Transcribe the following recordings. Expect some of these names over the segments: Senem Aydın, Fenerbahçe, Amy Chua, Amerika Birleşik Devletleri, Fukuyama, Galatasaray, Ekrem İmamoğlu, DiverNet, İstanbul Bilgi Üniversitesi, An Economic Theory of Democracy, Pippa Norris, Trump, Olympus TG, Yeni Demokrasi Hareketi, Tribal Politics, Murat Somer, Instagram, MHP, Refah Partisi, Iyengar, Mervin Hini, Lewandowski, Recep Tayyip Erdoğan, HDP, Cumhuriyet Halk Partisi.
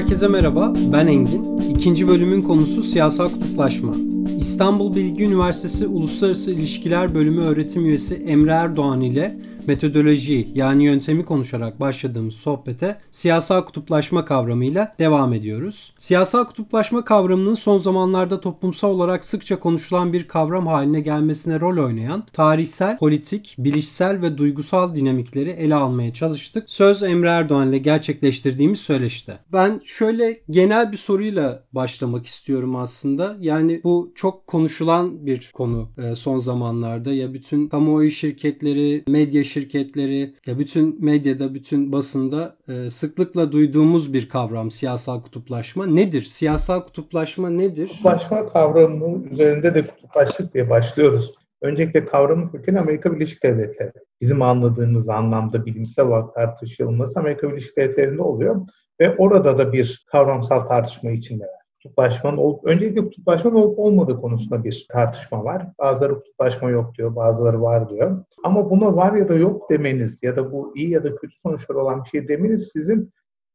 herkese merhaba, ben Engin. İkinci bölümün konusu siyasal kutuplaşma. İstanbul Bilgi Üniversitesi Uluslararası İlişkiler Bölümü öğretim üyesi Emre Erdoğan ile metodolojiyi yani yöntemi konuşarak başladığımız sohbete siyasal kutuplaşma kavramıyla devam ediyoruz. Siyasal kutuplaşma kavramının son zamanlarda toplumsal olarak sıkça konuşulan bir kavram haline gelmesine rol oynayan tarihsel, politik, bilişsel ve duygusal dinamikleri ele almaya çalıştık. Söz Emre Erdoğan ile gerçekleştirdiğimiz söyleşte. Ben şöyle genel bir soruyla başlamak istiyorum aslında. Yani bu çok konuşulan bir konu son zamanlarda. Ya bütün kamuoyu şirketleri, medya şirketleri, ya bütün medyada, bütün basında sıklıkla duyduğumuz bir kavram siyasal kutuplaşma. Nedir? Siyasal kutuplaşma nedir? Kutuplaşma kavramının üzerinde de kutuplaştık diye başlıyoruz. Öncelikle kavramın kökeni Amerika Birleşik Devletleri. Bizim anladığımız anlamda bilimsel olarak tartışılması Amerika Birleşik Devletleri'nde oluyor ve orada da bir kavramsal tartışma içindeler. Öncelikle kutuplaşmanın olup olmadığı konusunda bir tartışma var. Bazıları kutuplaşma yok diyor, bazıları var diyor. Ama buna var ya da yok demeniz ya da bu iyi ya da kötü sonuçları olan bir şey demeniz sizin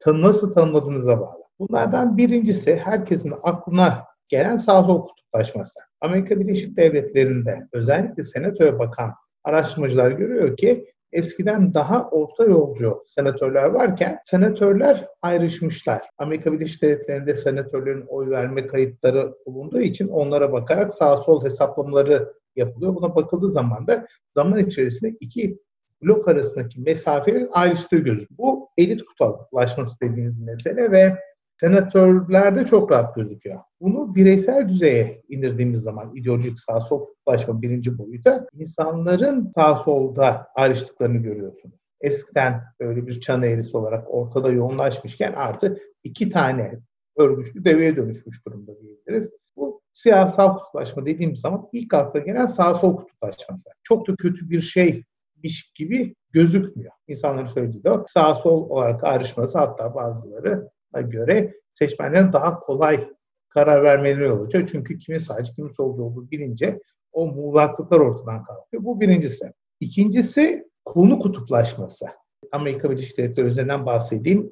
nasıl tanımladığınıza bağlı. Bunlardan birincisi herkesin aklına gelen sağ-sol kutuplaşması. Amerika Birleşik Devletleri'nde özellikle senatoya bakan araştırmacılar görüyor ki eskiden daha orta yolcu senatörler varken senatörler ayrışmışlar. Amerika Birleşik Devletleri'nde senatörlerin oy verme kayıtları bulunduğu için onlara bakarak sağ sol hesaplamaları yapılıyor. Buna bakıldığı zaman da zaman içerisinde iki blok arasındaki mesafenin ayrıştığı gözüküyor. Bu elit kutuplaşması dediğimiz mesele ve senatörlerde çok rahat gözüküyor. Bunu bireysel düzeye indirdiğimiz zaman ideolojik sağ sol kutuplaşma birinci boyuta insanların sağ solda ayrıştıklarını görüyorsunuz. Eskiden böyle bir çan eğrisi olarak ortada yoğunlaşmışken artık iki tane örgütlü deveye dönüşmüş durumda diyebiliriz. Bu siyasal kutuplaşma dediğimiz zaman ilk akla gelen sağ sol kutuplaşması. Çok da kötü bir şeymiş gibi gözükmüyor. İnsanların söylediği de sağ sol olarak ayrışması, hatta bazıları göre seçmenlerin daha kolay karar vermeleri olacak. Çünkü kimin sağcı, kimin solcu olduğu bilince o muğlaklıklar ortadan kalkıyor. Bu birincisi. İkincisi konu kutuplaşması. Amerika Birleşik Devletleri üzerinden bahsedeyim.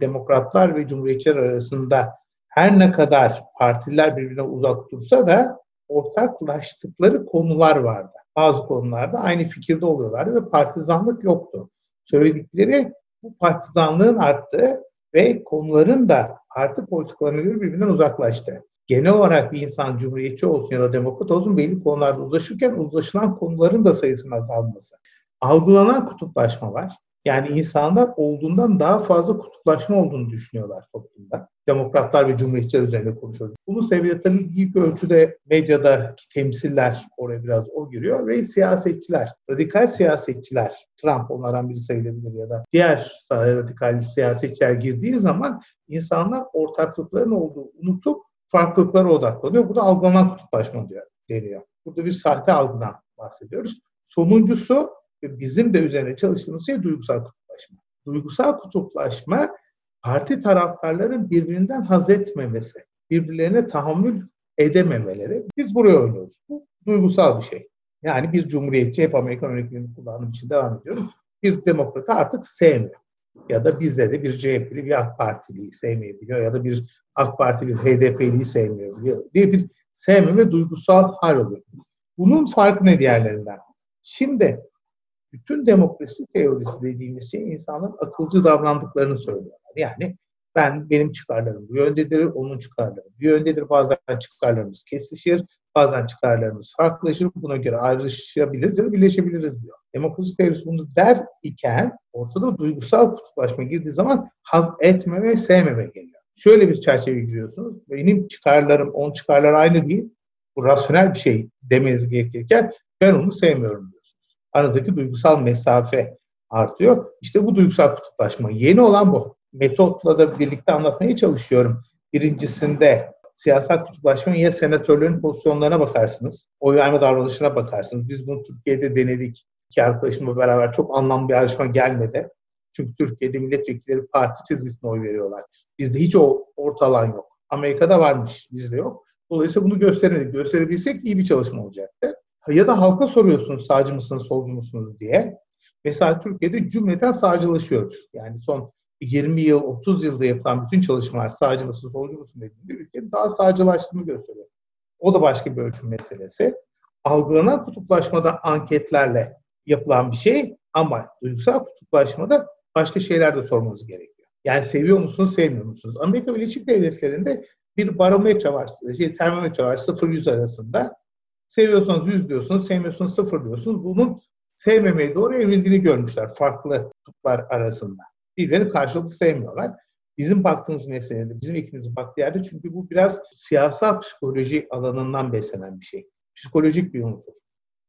Demokratlar ve Cumhuriyetçiler arasında her ne kadar partiler birbirine uzak dursa da ortaklaştıkları konular vardı. Bazı konularda aynı fikirde oluyorlardı ve partizanlık yoktu. Söyledikleri bu partizanlığın arttığı ve konuların da parti politikalarına göre birbirinden uzaklaştı. Genel olarak bir insan cumhuriyetçi olsun ya da demokrat olsun belli konularda uzlaşırken uzlaşılan konuların da sayısının azalması. Algılanan kutuplaşma var. Yani insanlar olduğundan daha fazla kutuplaşma olduğunu düşünüyorlar toplumda. Demokratlar ve cumhuriyetçiler üzerinde konuşuyoruz. Bunun sebebiyle tabii büyük ölçüde medyadaki temsiller oraya biraz o giriyor ve siyasetçiler, radikal siyasetçiler, Trump onlardan biri sayılabilir ya da diğer radikal siyasetçiler girdiği zaman insanlar ortaklıkların olduğu unutup farklılıklara odaklanıyor. Bu da algılanan kutuplaşma deniyor. Burada bir sahte algıdan bahsediyoruz. Sonuncusu bizim de üzerine çalıştığımız şey duygusal kutuplaşma. Duygusal kutuplaşma parti taraftarların birbirinden haz etmemesi, birbirlerine tahammül edememeleri. Biz buraya oynuyoruz. Bu duygusal bir şey. Yani bir cumhuriyetçi, hep Amerikan örneklerini kullandığım için devam ediyorum. Bir demokratı artık sevmiyor. Ya da bizde de bir CHP'li, bir AK Partili'yi sevmeyebiliyor ya da bir AK Partili, bir HDP'liyi sevmeyebiliyor diye bir sevmeme duygusal hal oluyor. Bunun farkı ne diğerlerinden? Şimdi bütün demokrasi teorisi dediğimiz şey insanların akılcı davrandıklarını söylüyorlar. Yani benim çıkarlarım bu yöndedir, onun çıkarları bu yöndedir. Bazen çıkarlarımız kesişir, bazen çıkarlarımız farklılaşır. Buna göre ayrışabiliriz ya da birleşebiliriz diyor. Demokrasi teorisi bunu der iken ortada duygusal kutuplaşma girdiği zaman haz etme ve sevmeme geliyor. Şöyle bir çerçeve giriyorsunuz. Benim çıkarlarım, onun çıkarları aynı değil. Bu rasyonel bir şey demeniz gerekirken ben onu sevmiyorum. Aranızdaki duygusal mesafe artıyor. İşte bu duygusal kutuplaşma. Yeni olan bu. Metotla da birlikte anlatmaya çalışıyorum. Birincisinde siyasal kutuplaşma ya senatörlerin pozisyonlarına bakarsınız, oy verme davranışına bakarsınız. Biz bunu Türkiye'de denedik. İki arkadaşımla beraber çok anlamlı bir ayrışma gelmedi. Çünkü Türkiye'de milletvekilleri parti çizgisine oy veriyorlar. Bizde hiç o orta alan yok. Amerika'da varmış, bizde yok. Dolayısıyla bunu gösteremedik. Gösterebilsek iyi bir çalışma olacaktı. Ya da halka soruyorsunuz sağcı mısınız, solcu musunuz diye. Mesela Türkiye'de cümleten sağcılaşıyoruz. Yani son 20 yıl, 30 yılda yapılan bütün çalışmalar sağcı mısın, solcu musun dediğinde ülkenin daha sağcılaştığını gösteriyor. O da başka bir ölçüm meselesi. Algılanan kutuplaşmada anketlerle yapılan bir şey ama duygusal kutuplaşmada başka şeyler de sormamız gerekiyor. Yani seviyor musunuz, sevmiyor musunuz? Amerika Birleşik Devletleri'nde bir barometre var, termometre var 0-100 arasında. Seviyorsanız 100 diyorsunuz, sevmiyorsanız 0 diyorsunuz. Bunun sevmemeye doğru evrildiğini görmüşler farklı kutuplar arasında. Birbirlerini karşılıklı sevmiyorlar. Bizim baktığımız meselede, bizim ikimizin baktığı yerde çünkü bu biraz siyasal psikoloji alanından beslenen bir şey. Psikolojik bir unsur.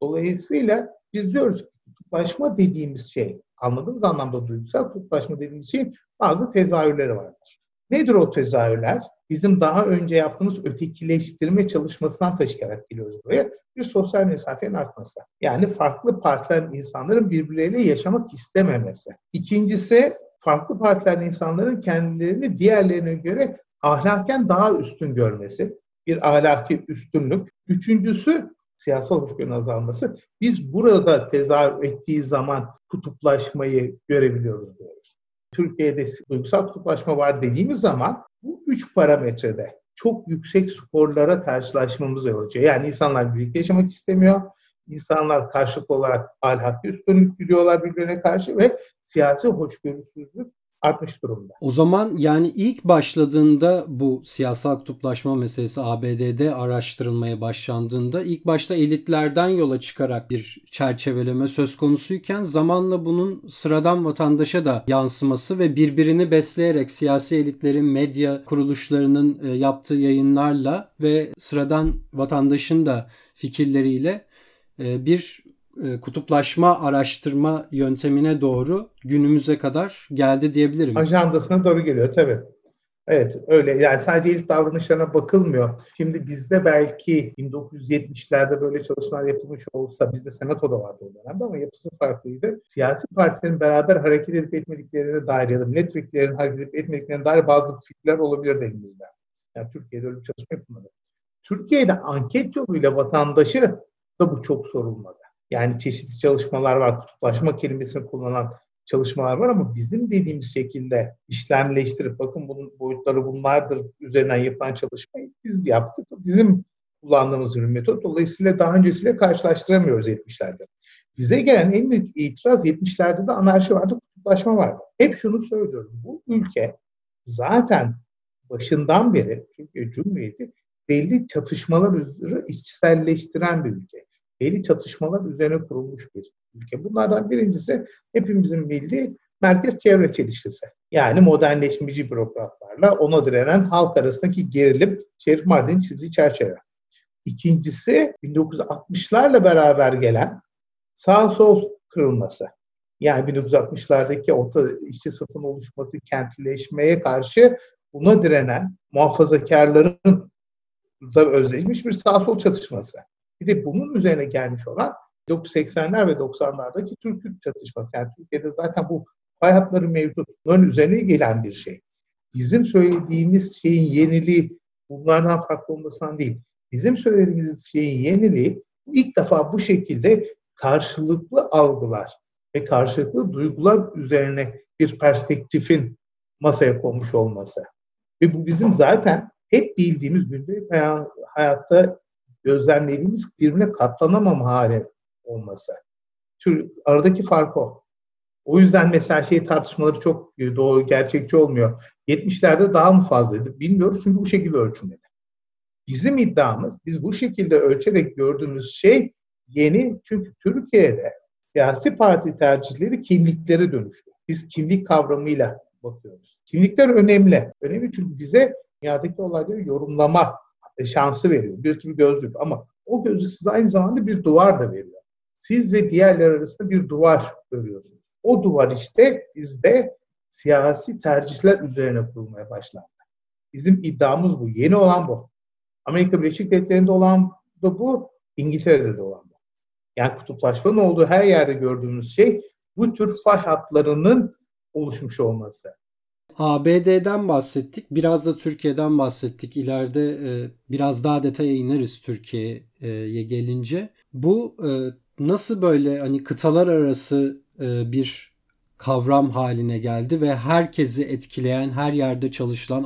Dolayısıyla biz diyoruz ki kutuplaşma dediğimiz şey, anladığımız anlamda duygusal kutuplaşma dediğimiz şeyin bazı tezahürleri vardır. Nedir o tezahürler? Bizim daha önce yaptığımız ötekileştirme çalışmasından taşıyarak geliyoruz buraya. Bir sosyal mesafenin artması. Yani farklı partilerin insanların birbirleriyle yaşamak istememesi. İkincisi farklı partilerin insanların kendilerini diğerlerine göre ahlaken daha üstün görmesi. Bir ahlaki üstünlük. Üçüncüsü siyasal hoşgörünün azalması. Biz burada tezahür ettiği zaman kutuplaşmayı görebiliyoruz diyoruz. Türkiye'de duygusal kutuplaşma var dediğimiz zaman bu üç parametrede çok yüksek skorlara karşılaşmamız yol açıyor. Yani insanlar birlikte yaşamak istemiyor. İnsanlar karşılıklı olarak ahlaki üstünlük biliyorlar birbirine karşı ve siyasi hoşgörüsüzlük artmış durumda. O zaman yani ilk başladığında bu siyasal kutuplaşma meselesi ABD'de araştırılmaya başlandığında ilk başta elitlerden yola çıkarak bir çerçeveleme söz konusuyken zamanla bunun sıradan vatandaşa da yansıması ve birbirini besleyerek siyasi elitlerin, medya kuruluşlarının yaptığı yayınlarla ve sıradan vatandaşın da fikirleriyle bir kutuplaşma araştırma yöntemine doğru günümüze kadar geldi diyebiliriz. Ajandasına doğru geliyor tabii. Evet öyle yani sadece elit davranışlarına bakılmıyor. Şimdi bizde belki 1970'lerde böyle çalışmalar yapılmış olsa bizde senatoda vardı o dönemde ama yapısı farklıydı. Siyasi partilerin beraber hareket edip etmediklerine dair ya da milletvekillerinin hareket edip etmediklerine dair bazı fikirler olabilir elimizde. Yani Türkiye'de öyle bir çalışma yapılmadı. Türkiye'de anket yoluyla vatandaşı da bu çok sorulmadı. Yani çeşitli çalışmalar var, kutuplaşma kelimesini kullanan çalışmalar var ama bizim dediğimiz şekilde işlemleştirip bakın bunun boyutları bunlardır üzerinden yapılan çalışmayı biz yaptık. Bizim kullandığımız bir metot. Dolayısıyla daha öncesiyle karşılaştıramıyoruz 70'lerde. Bize gelen en büyük itiraz 70'lerde de anarşi vardı, kutuplaşma vardı. Hep şunu söylüyoruz. Bu ülke zaten başından beri Türkiye Cumhuriyeti belli çatışmalar üzere içselleştiren bir ülke. Belli çatışmalar üzerine kurulmuş bir ülke. Bunlardan birincisi hepimizin bildiği merkez çevre çelişkisi. Yani modernleşmeci bürokratlarla ona direnen halk arasındaki gerilim Şerif Mardin'in çizdiği çerçeve. İkincisi 1960'larla beraber gelen sağ sol kırılması. Yani 1960'lardaki orta işçi sınıfının oluşması, kentleşmeye karşı buna direnen muhafazakarların da özleşmiş bir sağ sol çatışması. Bir de bunun üzerine gelmiş olan 1980'ler ve 90'lardaki Türk-Kürt çatışması. Yani Türkiye'de zaten bu pay hatları mevcut. Bunların üzerine gelen bir şey. Bizim söylediğimiz şeyin yeniliği bunlardan farklı olmasından değil. Bizim söylediğimiz şeyin yeniliği ilk defa bu şekilde karşılıklı algılar ve karşılıklı duygular üzerine bir perspektifin masaya konmuş olması. Ve bu bizim zaten hep bildiğimiz gündelik hayatta gözlemlediğimiz birbirine katlanamam hali olması. Aradaki fark o. O yüzden mesela tartışmaları çok doğru, gerçekçi olmuyor. 70'lerde daha mı fazlaydı? Bilmiyoruz çünkü bu şekilde ölçümledi. Bizim iddiamız, biz bu şekilde ölçerek gördüğümüz şey yeni. Çünkü Türkiye'de siyasi parti tercihleri kimliklere dönüştü. Biz kimlik kavramıyla bakıyoruz. Kimlikler önemli. Önemli çünkü bize dünyadaki olayları yorumlama şansı veriyor. Bir tür gözlük ama o gözlük size aynı zamanda bir duvar da veriyor. Siz ve diğerler arasında bir duvar görüyorsunuz. O duvar işte bizde siyasi tercihler üzerine kurulmaya başlandı. Bizim iddiamız bu. Yeni olan bu. Amerika Birleşik Devletleri'nde olan da bu. İngiltere'de de olan bu. Yani kutuplaşmanın olduğu her yerde gördüğümüz şey bu tür fay hatlarının oluşmuş olması. ABD'den bahsettik. Biraz da Türkiye'den bahsettik. İleride biraz daha detaya ineriz Türkiye'ye gelince. Bu nasıl böyle hani kıtalar arası bir kavram haline geldi ve herkesi etkileyen, her yerde çalışılan,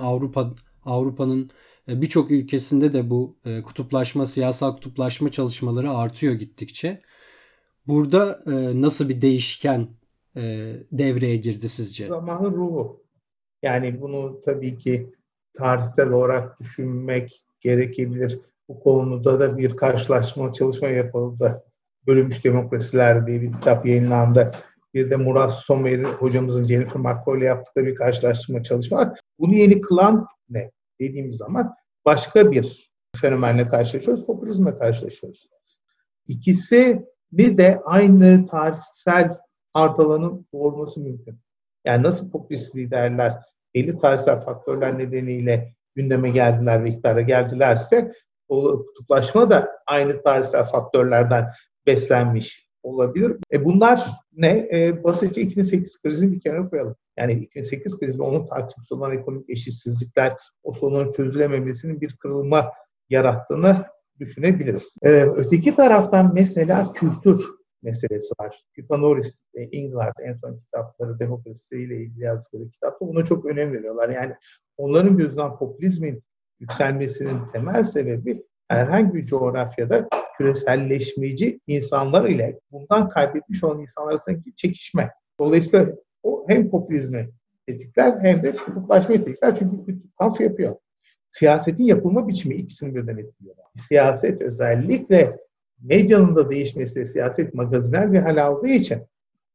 Avrupa'nın birçok ülkesinde de bu kutuplaşma, siyasal kutuplaşma çalışmaları artıyor gittikçe. Burada nasıl bir değişken devreye girdi sizce? Zamanın ruhu. Yani bunu tabii ki tarihsel olarak düşünmek gerekebilir. Bu konuda da bir karşılaşma, çalışma yapıldı. Bölünmüş Demokrasiler diye bir kitap yayınlandı. Bir de Murat Somer hocamızın Jennifer McCoy'la yaptıkları bir karşılaştırma çalışma var. Bunu yeni kılan ne dediğimiz zaman başka bir fenomenle karşılaşıyoruz, popülizmle karşılaşıyoruz. İkisi bir de aynı tarihsel ardalanın olması mümkün. Yani nasıl popülist liderler belli tarihsel faktörler nedeniyle gündeme geldiler ve iktidara geldilerse o kutuplaşma da aynı tarihsel faktörlerden beslenmiş olabilir. Bunlar ne? Basitçe 2008 krizini bir kenara koyalım. Yani 2008 krizi ve onun takipçisi olan ekonomik eşitsizlikler, o sorunun çözülememesinin bir kırılma yarattığını düşünebiliriz. Öteki taraftan mesela kültür meselesi var. Pippa Norris, Inglehart en son kitapları, demokrasiyle ilgili yazdıkları kitapta ona çok önem veriyorlar. Yani onların yüzünden popülizmin yükselmesinin temel sebebi herhangi bir coğrafyada küreselleşmeci insanlar ile bundan kaybetmiş olan insanlar arasındaki çekişme. Dolayısıyla o hem popülizmi tetikler hem de kutuplaşmayı tetikler. Çünkü bir kamp yapıyor. Siyasetin yapılma biçimi ikisini birden etkiliyor. Siyaset özellikle medyanın da değişmesi, siyaset magazinel bir hal aldığı için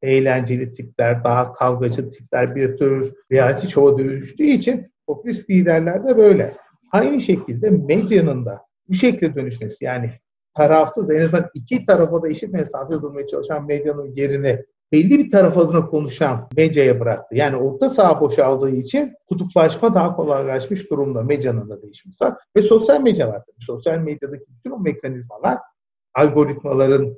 eğlenceli tipler, daha kavgacı tipler bir tür reality şova dönüştüğü için popülist liderler de böyle. Aynı şekilde medyanın da bu şekilde dönüşmesi, yani tarafsız, en azından iki tarafa da eşit mesafede durmaya çalışan medyanın yerini belli bir taraf adına konuşan medyaya bıraktı. Yani orta saha boşaldığı için kutuplaşma daha kolaylaşmış durumda medyanın da değişmesi ve sosyal medyalar. Sosyal medyadaki bütün o mekanizmalar, algoritmaların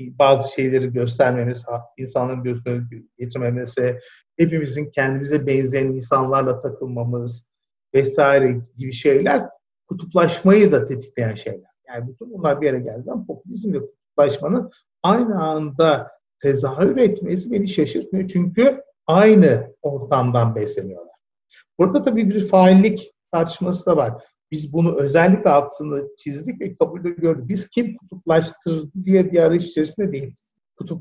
bazı şeyleri göstermemesi, insanların gözüne getirmemesi, hepimizin kendimize benzeyen insanlarla takılmamız vesaire gibi şeyler kutuplaşmayı da tetikleyen şeyler. Yani bütün bunlar bir yere geldiği zaman popülizm ve kutuplaşmanın aynı anda tezahür etmesi beni şaşırtmıyor. Çünkü aynı ortamdan besleniyorlar. Burada tabii bir faillik tartışması da var. Biz bunu özellikle altını çizdik ve kabul de gördük. Biz kim kutuplaştırdı diye bir arayış içerisinde değiliz.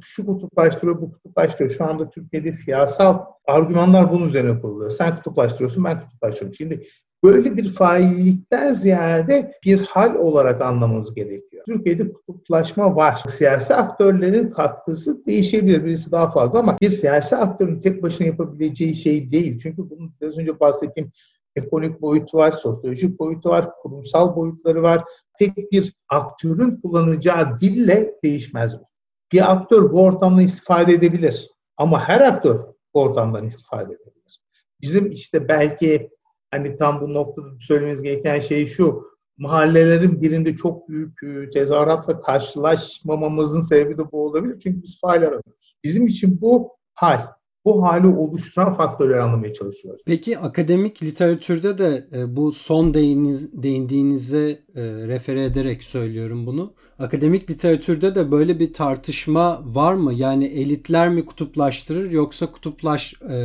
Şu kutuplaştırıyor, bu kutuplaştırıyor. Şu anda Türkiye'de siyasal argümanlar bunun üzerine kuruluyor. Sen kutuplaştırıyorsun, ben kutuplaştırıyorum. Şimdi böyle bir faillikten ziyade bir hal olarak anlamamız gerekiyor. Türkiye'de kutuplaşma var. Siyasi aktörlerin katkısı değişebilir, birisi daha fazla, ama bir siyasi aktörün tek başına yapabileceği şey değil. Çünkü bunun biraz önce bahsettiğim ekonomik boyutu var, sosyolojik boyutu var, kurumsal boyutları var. Tek bir aktörün kullanacağı dille değişmez bu. Bir aktör bu ortamdan istifade edebilir ama her aktör bu ortamdan istifade edebilir. Bizim işte belki hani tam bu noktada söylememiz gereken şey şu, mahallelerin birinde çok büyük tezahüratla karşılaşmamamızın sebebi de bu olabilir. Çünkü biz fail arıyoruz. Bizim için bu hal. Bu hali oluşturan faktörleri anlamaya çalışıyoruz. Peki akademik literatürde de bu son değindiğinize refere ederek söylüyorum bunu. Akademik literatürde de böyle bir tartışma var mı? Yani elitler mi kutuplaştırır, yoksa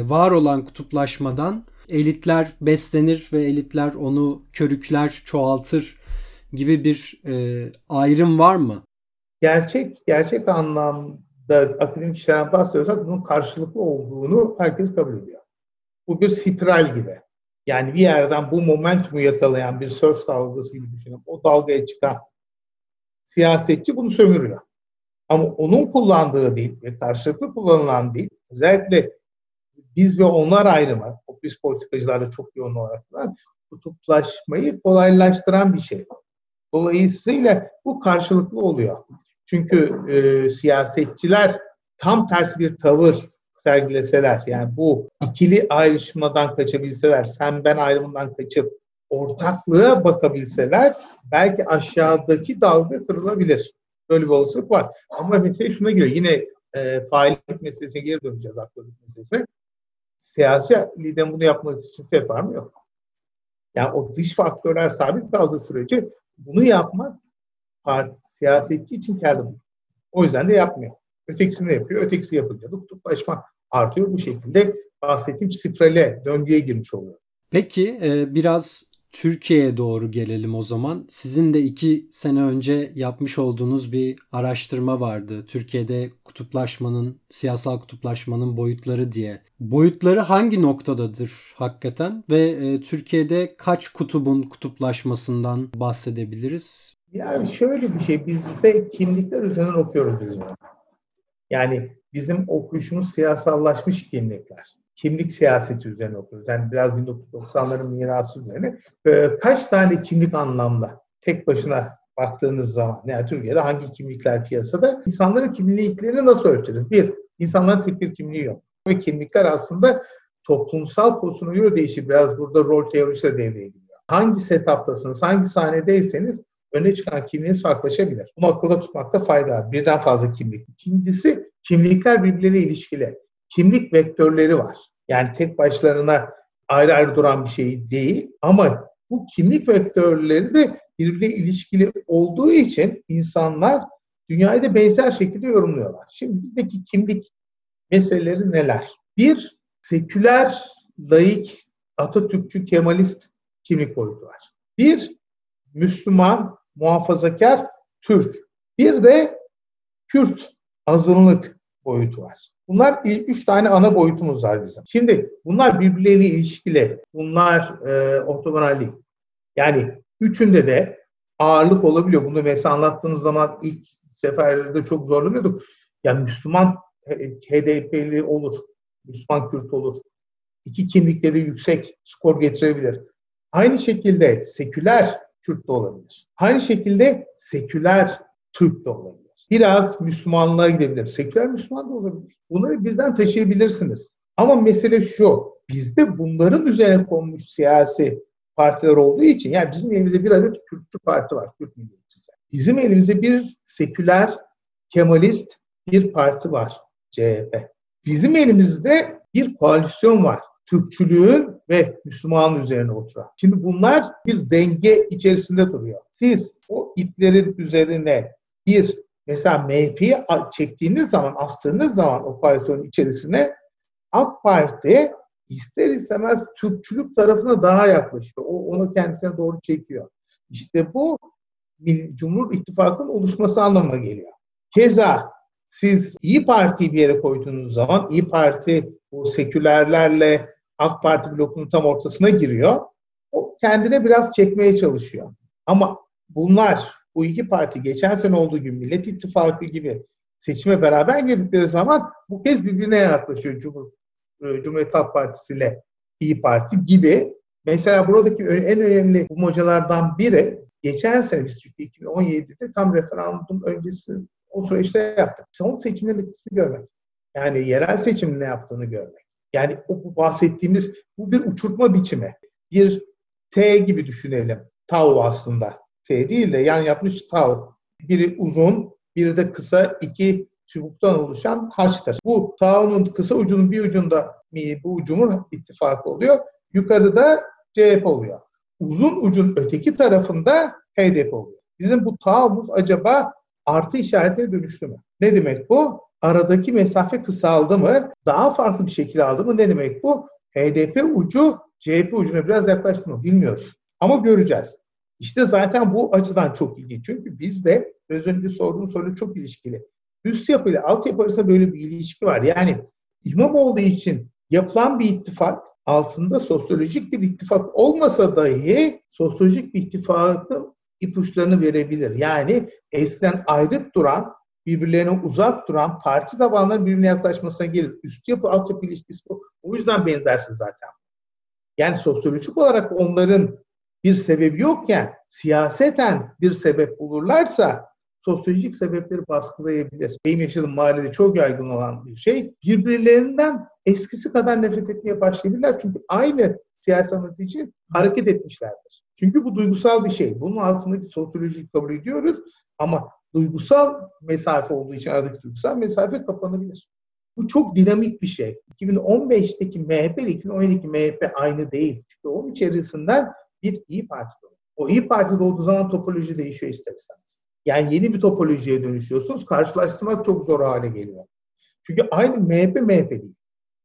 var olan kutuplaşmadan elitler beslenir ve elitler onu körükler, çoğaltır gibi bir ayrım var mı? Gerçek anlamda akademik işlerden bahsediyorsak bunun karşılıklı olduğunu herkes kabul ediyor. Bu bir spiral gibi. Yani bir yerden bu momentumu yakalayan bir surf dalgası gibi düşünün. O dalgaya çıkan siyasetçi bunu sömürüyor. Ama onun kullandığı değil ve karşılıklı kullanılan değil, özellikle biz ve onlar ayrımı, popülist politikacılarda çok yoğun olarak da kutuplaşmayı kolaylaştıran bir şey. Dolayısıyla bu karşılıklı oluyor. Çünkü siyasetçiler tam tersi bir tavır sergileseler, yani bu ikili ayrışmadan kaçabilseler, sen ben ayrımından kaçıp ortaklığa bakabilseler belki aşağıdaki dalga kırılabilir. Böyle bir olasılık var. Ama mesele şuna geliyor. Yine faillik meselesine geri döneceğiz, aktörlük meselesine. Siyasi liderin bunu yapması için sebep var mı? Yok. Yani o dış faktörler sabit kaldığı sürece bunu yapmak siyasetçi için kârlı değil. O yüzden de yapmıyor. Ötekisini yapıyor. Ötekisi yapınca da kutuplaşma artıyor. Bu şekilde bahsettiğim spirale, döngüye girmiş oluyor. Peki biraz Türkiye'ye doğru gelelim o zaman. Sizin de 2 sene önce yapmış olduğunuz bir araştırma vardı. Türkiye'de kutuplaşmanın, siyasal kutuplaşmanın boyutları diye. Boyutları hangi noktadadır hakikaten? Ve Türkiye'de kaç kutubun kutuplaşmasından bahsedebiliriz? Yani şöyle bir şey, biz de kimlikler üzerinden okuyoruz biz bunu. Yani bizim okuyuşumuz siyasallaşmış kimlikler. Kimlik siyaseti üzerine okuyoruz. Yani biraz 1990'ların mirası üzerine. Kaç tane kimlik anlamda tek başına baktığınız zaman, yani Türkiye'de hangi kimlikler piyasada, insanların kimliklerini nasıl ölçeriz? Bir, insanların tek bir kimliği yok. Ve kimlikler aslında toplumsal pozisyona göre değişir. Biraz burada rol teorisi de devreye giriyor. Hangi setuptasınız, hangi sahnedeyseniz öne çıkan kimliğiniz farklılaşabilir. Bunu akılda tutmakta fayda var. Birden fazla kimlik. İkincisi, kimlikler birbirleriyle ilişkili. Kimlik vektörleri var. Yani tek başlarına ayrı ayrı duran bir şey değil. Ama bu kimlik vektörleri de birbiriyle ilişkili olduğu için insanlar dünyayı da benzer şekilde yorumluyorlar. Şimdi bizdeki kimlik meseleleri neler? Bir, seküler, laik, Atatürkçü, Kemalist kimlik boyutu var. Bir, Müslüman, muhafazakar, Türk. Bir de Kürt, azınlık boyutu var. Bunlar 3 tane ana boyutumuz var bizim. Şimdi bunlar birbirleriyle ilişkili. Bunlar ortogonal değil. Yani üçünde de ağırlık olabiliyor. Bunu mesela anlattığımız zaman ilk seferde çok zorlanıyorduk. Yani Müslüman HDP'li olur. Müslüman Kürt olur. 2 kimlikte de yüksek skor getirebilir. Aynı şekilde seküler Kürt de olabilir. Aynı şekilde seküler Türk de olabilir. Biraz Müslümanlığa gidebilir. Seküler Müslüman da olabilir. Bunları birden taşıyabilirsiniz. Ama mesele şu, bizde bunların üzerine konmuş siyasi partiler olduğu için, yani bizim elimizde bir adet Kürtçü parti var, Kürt milliyetçisi. Bizim elimizde bir seküler, Kemalist bir parti var, CHP. Bizim elimizde bir koalisyon var, Türkçülüğün ve Müslümanın üzerine oturan. Şimdi bunlar bir denge içerisinde duruyor. Siz o iplerin üzerine bir, mesela MHP'yi çektiğiniz zaman, astığınız zaman o koalisyonun içerisine AK Parti ister istemez Türkçülük tarafına daha yaklaşıyor. O onu kendisine doğru çekiyor. İşte bu Cumhur İttifakı'nın oluşması anlamına geliyor. Keza siz İYİ Parti'yi bir yere koyduğunuz zaman İYİ Parti bu sekülerlerle AK Parti blokunun tam ortasına giriyor. O kendine biraz çekmeye çalışıyor. Ama bunlar, bu 2 parti geçen sene olduğu gibi Millet İttifakı gibi seçime beraber girdikleri zaman bu kez birbirine yaklaşıyor. Cumhuriyet Halk Partisi ile İYİ Parti gibi. Mesela buradaki en önemli bulmacalardan biri, geçen sene biz 2017'de tam referandum öncesi o süreçte yaptık. Son seçimlerin etkisini görmek. Yani yerel seçimin ne yaptığını görmek. Yani o bahsettiğimiz bu bir uçurtma biçimi. Bir T gibi düşünelim. Tau aslında. T değil de yan yapmış tau. Biri uzun, biri de kısa 2 çubuktan oluşan haçtır. Bu tau'nun kısa ucunun bir ucunda bu Cumhur İttifakı oluyor. Yukarıda CHP oluyor. Uzun ucun öteki tarafında HDP oluyor. Bizim bu tau'muz acaba artı işaretine dönüştü mü? Ne demek bu? Aradaki mesafe kısaldı mı? Daha farklı bir şekil aldı mı? Ne demek bu? HDP ucu CHP ucuna biraz yaklaştı mı? Bilmiyoruz. Ama göreceğiz. İşte zaten bu açıdan çok ilginç. Çünkü bizde biraz önce sorduğum soru çok ilişkili. Üst yapı ile alt yapı arasında böyle bir ilişki var. Yani İmamoğlu için yapılan bir ittifak altında sosyolojik bir ittifak olmasa dahi sosyolojik bir ittifakın ipuçlarını verebilir. Yani eskiden ayrıp duran, birbirlerine uzak duran parti tabanlarının birbirine yaklaşmasına gelir. Üst yapı alt yapı ilişkisi bu. O yüzden benzersiz zaten. Yani sosyolojik olarak onların bir sebep yokken siyaseten bir sebep bulurlarsa sosyolojik sebepleri baskılayabilir. Benim yaşadığım mahallede çok yaygın olan bir şey. Birbirlerinden eskisi kadar nefret etmeye başlayabilirler. Çünkü aynı siyasi anlatı için hareket etmişlerdir. Çünkü bu duygusal bir şey. Bunun altındaki sosyolojik kabul ediyoruz ama duygusal mesafe olduğu için aradaki duygusal mesafe kapanabilir. Bu çok dinamik bir şey. 2015'teki MHP ile 2012 MHP aynı değil. Çünkü onun içerisinden bir İYİ Parti oluyor. O İYİ Parti'de olduğu zaman topoloji değişiyor isterseniz. Yani yeni bir topolojiye dönüşüyorsunuz. Karşılaştırmak çok zor hale geliyor. Çünkü aynı MHP değil.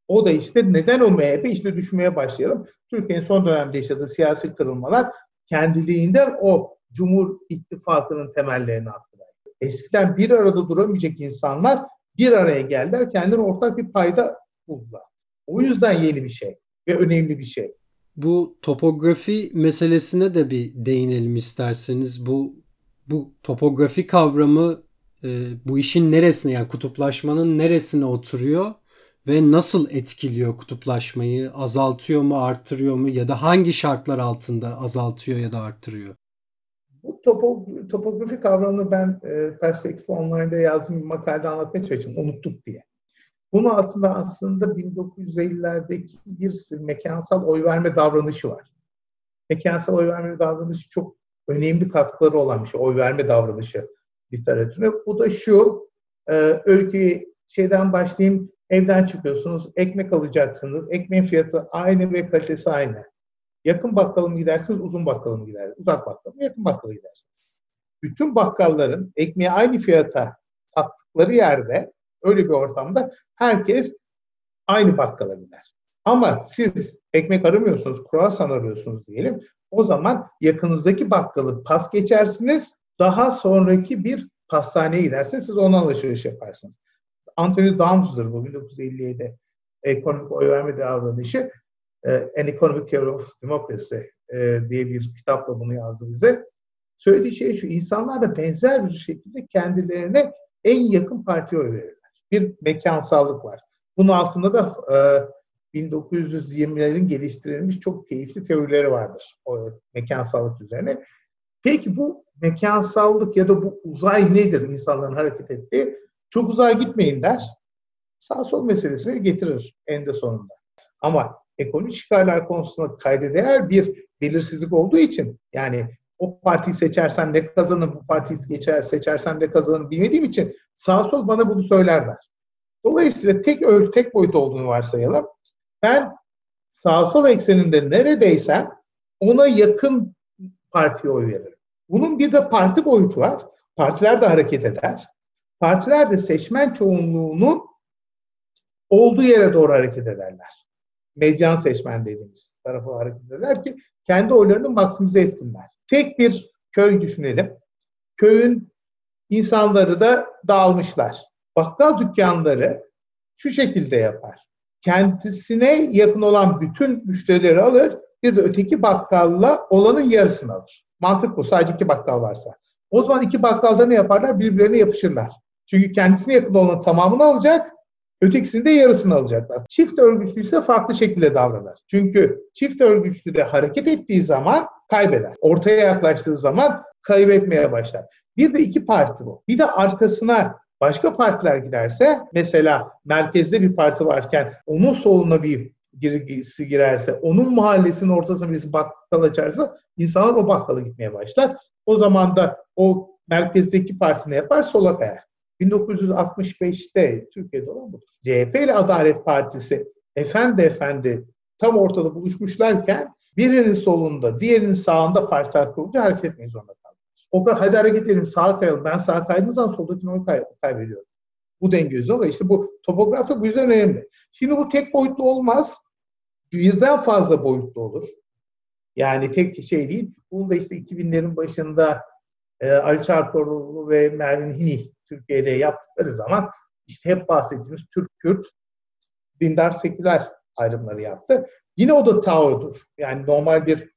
O da işte neden o MHP işte düşmeye başlayalım. Türkiye'nin son dönemde yaşadığı siyasi kırılmalar kendiliğinden o Cumhur İttifakı'nın temellerini attılar. Eskiden bir arada duramayacak insanlar bir araya geldiler, kendine ortak bir payda buldular. O yüzden yeni bir şey ve önemli bir şey. Bu topografi meselesine de bir değinelim isterseniz. Bu topografi kavramı bu işin neresine, yani kutuplaşmanın neresine oturuyor ve nasıl etkiliyor kutuplaşmayı? Azaltıyor mu, artırıyor mu ya da hangi şartlar altında azaltıyor ya da artırıyor? Bu topografi kavramını ben Perspektif Online'da yazdığım bir makalede anlatmaya çalıştım, unuttuk diye. Bunun altında aslında 1950'lerdeki bir mekansal oy verme davranışı var. Mekansal oy verme davranışı çok önemli katkıları olan bir şey, oy verme davranışı literatürüne. Bu da şu, öyküyü şeyden başlayayım, evden çıkıyorsunuz, ekmek alacaksınız, ekmeğin fiyatı aynı ve kalitesi aynı. Yakın bakkala mı gidersiniz, uzun bakkala mı gidersiniz, uzak bakkala mı, yakın bakkala gidersiniz. Bütün bakkalların ekmeği aynı fiyata sattıkları yerde, öyle bir ortamda herkes aynı bakkala gider. Ama siz ekmek aramıyorsunuz, kruvasan arıyorsunuz diyelim. O zaman yakınızdaki bakkalı pas geçersiniz, daha sonraki bir pastaneye gidersiniz, siz ondan alışveriş yaparsınız. Anthony Downs'dur bu 1957 ekonomik oy verme davranışı. An Economic Theory of Democracy diye bir kitapla bunu yazdı bize. Söylediği şey şu, insanlar da benzer bir şekilde kendilerine en yakın partiye oy verirler. Bir mekansallık var. Bunun altında da 1920'lerin geliştirilmiş çok keyifli teorileri vardır o mekansallık üzerine. Peki bu mekansallık ya da bu uzay nedir insanların hareket ettiği? Çok uzağa gitmeyin der. Sağ sol meselesini getirir eninde sonunda. Ama ekonomik çıkarlar konusunda kayda değer bir belirsizlik olduğu için, yani o partiyi seçersem ne kazanırım, bu partiyi seçersem ne kazanırım bilmediğim için sağ sol bana bunu söylerler. Dolayısıyla tek boyut olduğunu varsayalım. Ben sağ sol ekseninde neredeysem ona yakın partiye oy veririm. Bunun bir de parti boyutu var. Partiler de hareket eder. Partiler de seçmen çoğunluğunun olduğu yere doğru hareket ederler. Medyan seçmen dediğimiz tarafa hareket ederler ki kendi oylarını maksimize etsinler. Tek bir köy düşünelim. Köyün insanları da dağılmışlar. Bakkal dükkanları şu şekilde yapar. Kendisine yakın olan bütün müşterileri alır, bir de öteki bakkalla olanın yarısını alır. Mantık bu, sadece iki bakkal varsa. O zaman iki bakkalda ne yaparlar? Birbirlerine yapışırlar. Çünkü kendisine yakın olanın tamamını alacak, ötekisinin de yarısını alacaklar. Çift örgüçlü ise farklı şekilde davranır. Çünkü çift örgüçlü de hareket ettiği zaman kaybeder. Ortaya yaklaştığı zaman kaybetmeye başlar. Bir de iki parti bu. Bir de arkasına başka partiler girerse, mesela merkezde bir parti varken onun soluna bir birisi girerse, onun mahallesinin ortasına birisi bakkal açarsa insanlar o bakkala gitmeye başlar. O zaman da o merkezdeki parti ne yapar? Sola kayar. 1965'te Türkiye'de olan budur. CHP ile Adalet Partisi efendi tam ortada buluşmuşlarken birinin solunda, diğerinin sağında partiler kurulunca hareket etmeyi zorunda kaldı. O kadar hadi hareket edelim, sağa kayalım. Ben sağa kaydığım zaman soldakini oy kaybediyorum. Bu denge üzerinde. İşte bu topografi bu yüzden önemli. Şimdi bu tek boyutlu olmaz. Birden fazla boyutlu olur. Yani tek şey değil. Bunu da işte 2000'lerin başında Ali Çarporlu ve Mervin Hini Türkiye'de yaptıkları zaman işte hep bahsettiğimiz Türk-Kürt, dindar-seküler ayrımları yaptı. Yine o da taodur. Yani normal bir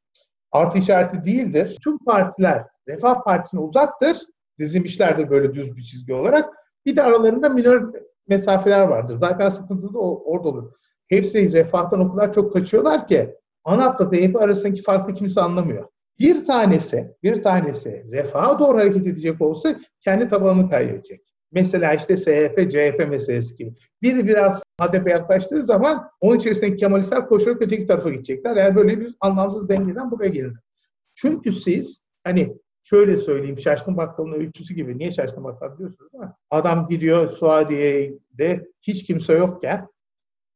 artı işareti değildir. Tüm partiler Refah Partisi'ne uzaktır. Dizilmişlerdir böyle düz bir çizgi olarak. Bir de aralarında minor mesafeler vardır. Zaten sıkıntı da orada olur. Hepsi Refah'tan o kadar çok kaçıyorlar ki ANAP'la TYP arasındaki farkı kimse anlamıyor. Bir tanesi Refah'a doğru hareket edecek olsa kendi tabanını kaybedecek. Mesela işte CHP, CHP meselesi gibi. Biri biraz HDP yaklaştığı zaman onun içerisindeki Kemalistler koşarak öteki tarafa gidecekler. Eğer böyle bir anlamsız dengeden buraya gelinir. Çünkü siz hani şöyle söyleyeyim, şaşkın bakkalın öyküsü gibi. Niye şaşkın bakkal diyorsunuz değil mi? Adam gidiyor Suadiye'de hiç kimse yokken,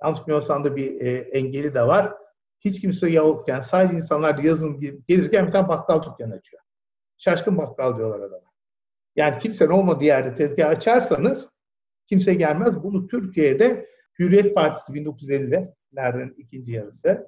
yanlış bilmiyorsam da bir engeli de var. Hiç kimse yokken, sadece insanlar yazın gelirken bir tane bakkal dükkanı açıyor. Şaşkın bakkal diyorlar adama. Yani kimsenin olmadığı yerde tezgah açarsanız kimse gelmez. Bunu Türkiye'de Cumhuriyet Partisi 1950'lerin ikinci yarısı,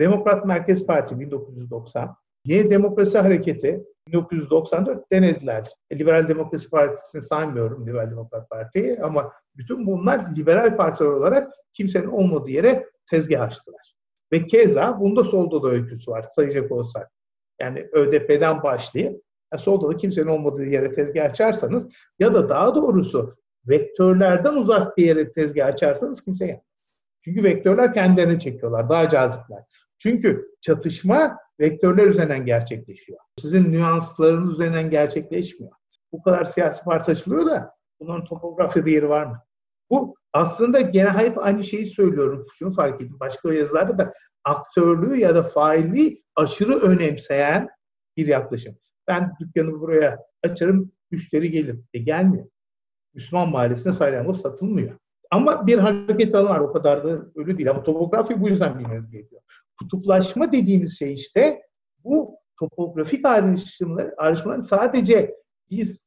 Demokrat Merkez Parti 1990, Yeni Demokrasi Hareketi 1994 denediler. Liberal Demokrasi Partisi'ni saymıyorum, Liberal Demokrat Parti'yi, ama bütün bunlar liberal partiler olarak kimsenin olmadığı yere tezgah açtılar. Ve keza bunda solda da öyküsü var sayacak olsak. Yani ÖDP'den başlayıp solda da kimsenin olmadığı yere tezgah açarsanız ya da daha doğrusu vektörlerden uzak bir yere tezgah açarsanız kimse gelmez. Çünkü vektörler kendilerini çekiyorlar, daha cazipler. Çünkü çatışma vektörler üzerinden gerçekleşiyor. Sizin nüanslarınız üzerinden gerçekleşmiyor. Bu kadar siyasi parti açılıyor da bunların topografyada yeri var mı? Bu aslında genel hep aynı şeyi söylüyorum. Şunu fark ettim. Başka yazılarda da aktörlüğü ya da failliği aşırı önemseyen bir yaklaşım. Ben dükkanı buraya açarım, müşteri gelir. Gelmiyor. Müslüman mahallesine salyangoz satılmıyor. Ama bir hareket alanı var. O kadar da öyle değil. Ama topografi bu yüzden bilmeniz gerekiyor. Kutuplaşma dediğimiz şey işte bu topografik ayrışmaların sadece biz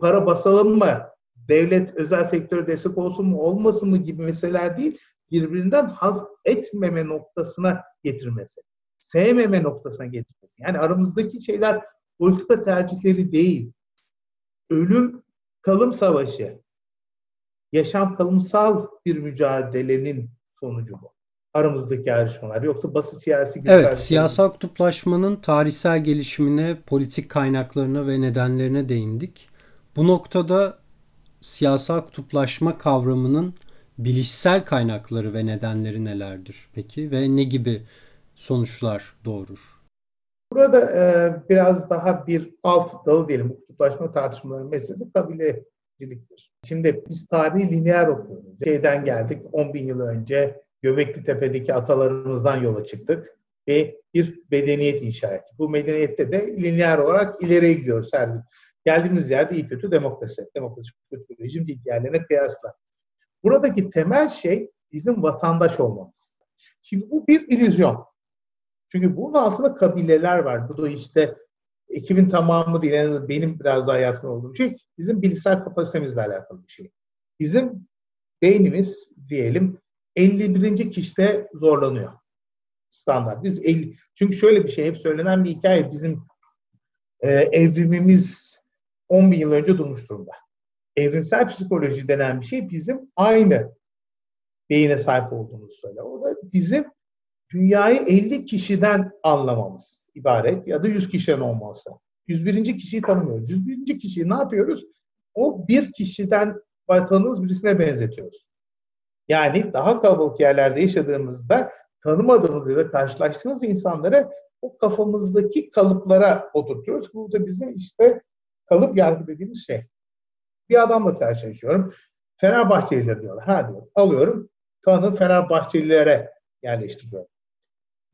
para basalım mı, devlet özel sektöre destek olsun mu olmasın mı gibi meseleler değil, birbirinden haz etmeme noktasına getirmesi. Sevmeme noktasına getirmesi. Yani aramızdaki şeyler politika tercihleri değil. Ölüm kalım savaşı. Yaşam kalımsal bir mücadelenin sonucu bu. Aramızdaki ayrışmalar. Yoksa basit siyasi... Evet, siyasal kutuplaşmanın tarihsel gelişimine, politik kaynaklarına ve nedenlerine değindik. Bu noktada siyasal kutuplaşma kavramının bilişsel kaynakları ve nedenleri nelerdir peki? Ve ne gibi sonuçlar doğurur? Burada biraz daha bir alt dalı diyelim. Bu kutuplaşma tartışmaları meselesi kabileciliktir. Şimdi biz tarihi lineer okuyoruz. Şeyden geldik, 10 bin yıl önce Göbekli Tepe'deki atalarımızdan yola çıktık ve bir medeniyet inşa ettik. Bu medeniyette de lineer olarak ileriye gidiyoruz her gün. Geldiğimiz yerde iyi kötü demokrasi. Demokrasi kötü bir rejim değil, diğerlerine kıyasla. Buradaki temel şey bizim vatandaş olmamız. Şimdi bu bir illüzyon. Çünkü bunun altında kabileler var. Bu da işte ekibin tamamı değil, en azından benim biraz daha yatkın olduğum şey bizim bilişsel kapasitemizle alakalı bir şey. Bizim beynimiz diyelim 51. kişide zorlanıyor. Standart. Biz 50. Çünkü şöyle bir şey, hep söylenen bir hikaye. Bizim evrimimiz 10 bin yıl önce durmuş durumda. Evrimsel psikoloji denen bir şey bizim aynı beyine sahip olduğumuzu söyle. O da bizim dünyayı 50 kişiden anlamamız ibaret ya da 100 kişiden olmazsa. 101. kişiyi tanımıyoruz. 101. kişiyi ne yapıyoruz? O bir kişiden tanıdığımız birisine benzetiyoruz. Yani daha kalabalık yerlerde yaşadığımızda tanımadığımız ya da karşılaştığımız insanlara o kafamızdaki kalıplara oturtuyoruz. Burada bizim işte kalıp yargı dediğimiz şey. Bir adamla karşılaşıyorum. Fenerbahçeliler diyorlar. Ha diyor. Alıyorum. Tanı Fenerbahçelilere yerleştiriyorum.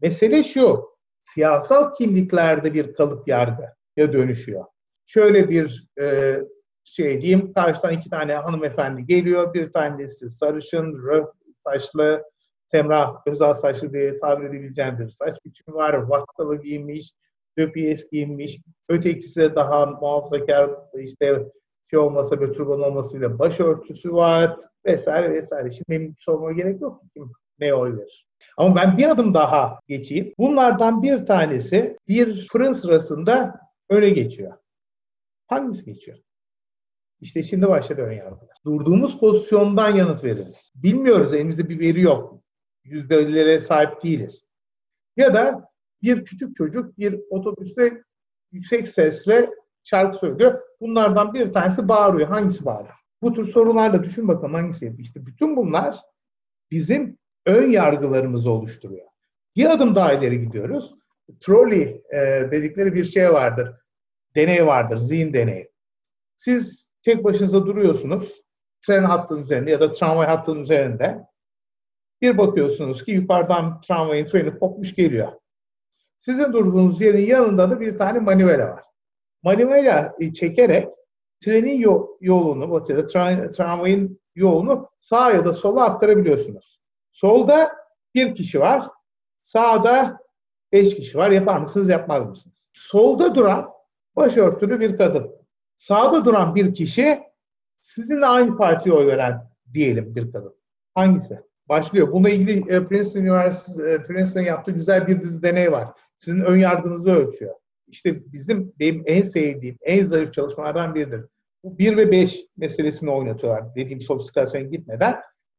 Mesele şu. Siyasal kimliklerde bir kalıp yargıya dönüşüyor. Şöyle bir şey diyeyim, karşıdan iki tane hanımefendi geliyor. Bir tanesi sarışın, röf saçlı, semrah, özel saçlı diye tabir edebileceğim bir saç biçimi var. Vakkalı giymiş, döpiyes giymiş. Ötekisi daha muhafazakar, işte şey olmasa, bir türban olmasıyla başörtüsü var vesaire vesaire. Şimdi benim sormama gerek yok ki kim ne oy verir. Ama ben bir adım daha geçeyim. Bunlardan bir tanesi bir fırın sırasında öne geçiyor. Hangisi geçiyor? İşte şimdi başladı ön yargılar. Durduğumuz pozisyondan yanıt veririz. Bilmiyoruz, elimizde bir veri yok. %50'lere sahip değiliz. Ya da bir küçük çocuk bir otobüste yüksek sesle şarkı söylüyor. Bunlardan bir tanesi bağırıyor. Hangisi bağırıyor? Bu tür sorularla düşün bakalım hangisi yapıyor. İşte bütün bunlar bizim ön yargılarımızı oluşturuyor. Bir adım daha ileri gidiyoruz. Trolley dedikleri bir şey vardır. Deney vardır. Zihin deneyi. Siz tek başınıza duruyorsunuz, tren hattının üzerinde ya da tramvay hattının üzerinde. Bir bakıyorsunuz ki yukarıdan tramvayın freni kopmuş geliyor. Sizin durduğunuz yerin yanında da bir tane manivela var. Manivela çekerek trenin yolunu, tramvayın yolunu sağa ya da sola aktarabiliyorsunuz. Solda bir kişi var, sağda 5 kişi var. Yapar mısınız, yapmaz mısınız? Solda duran başörtülü bir kadın. Sağda duran bir kişi sizinle aynı partiye oy veren diyelim bir kadın. Hangisi? Başlıyor. Bununla ilgili Princeton yaptığı güzel bir dizi deney var. Sizin ön yargınızı ölçüyor. İşte benim en sevdiğim, en zarif çalışmalardan biridir. Bu 1 ve 5 meselesini oynatıyorlar. Dediğim sofistikasyona gitmeden.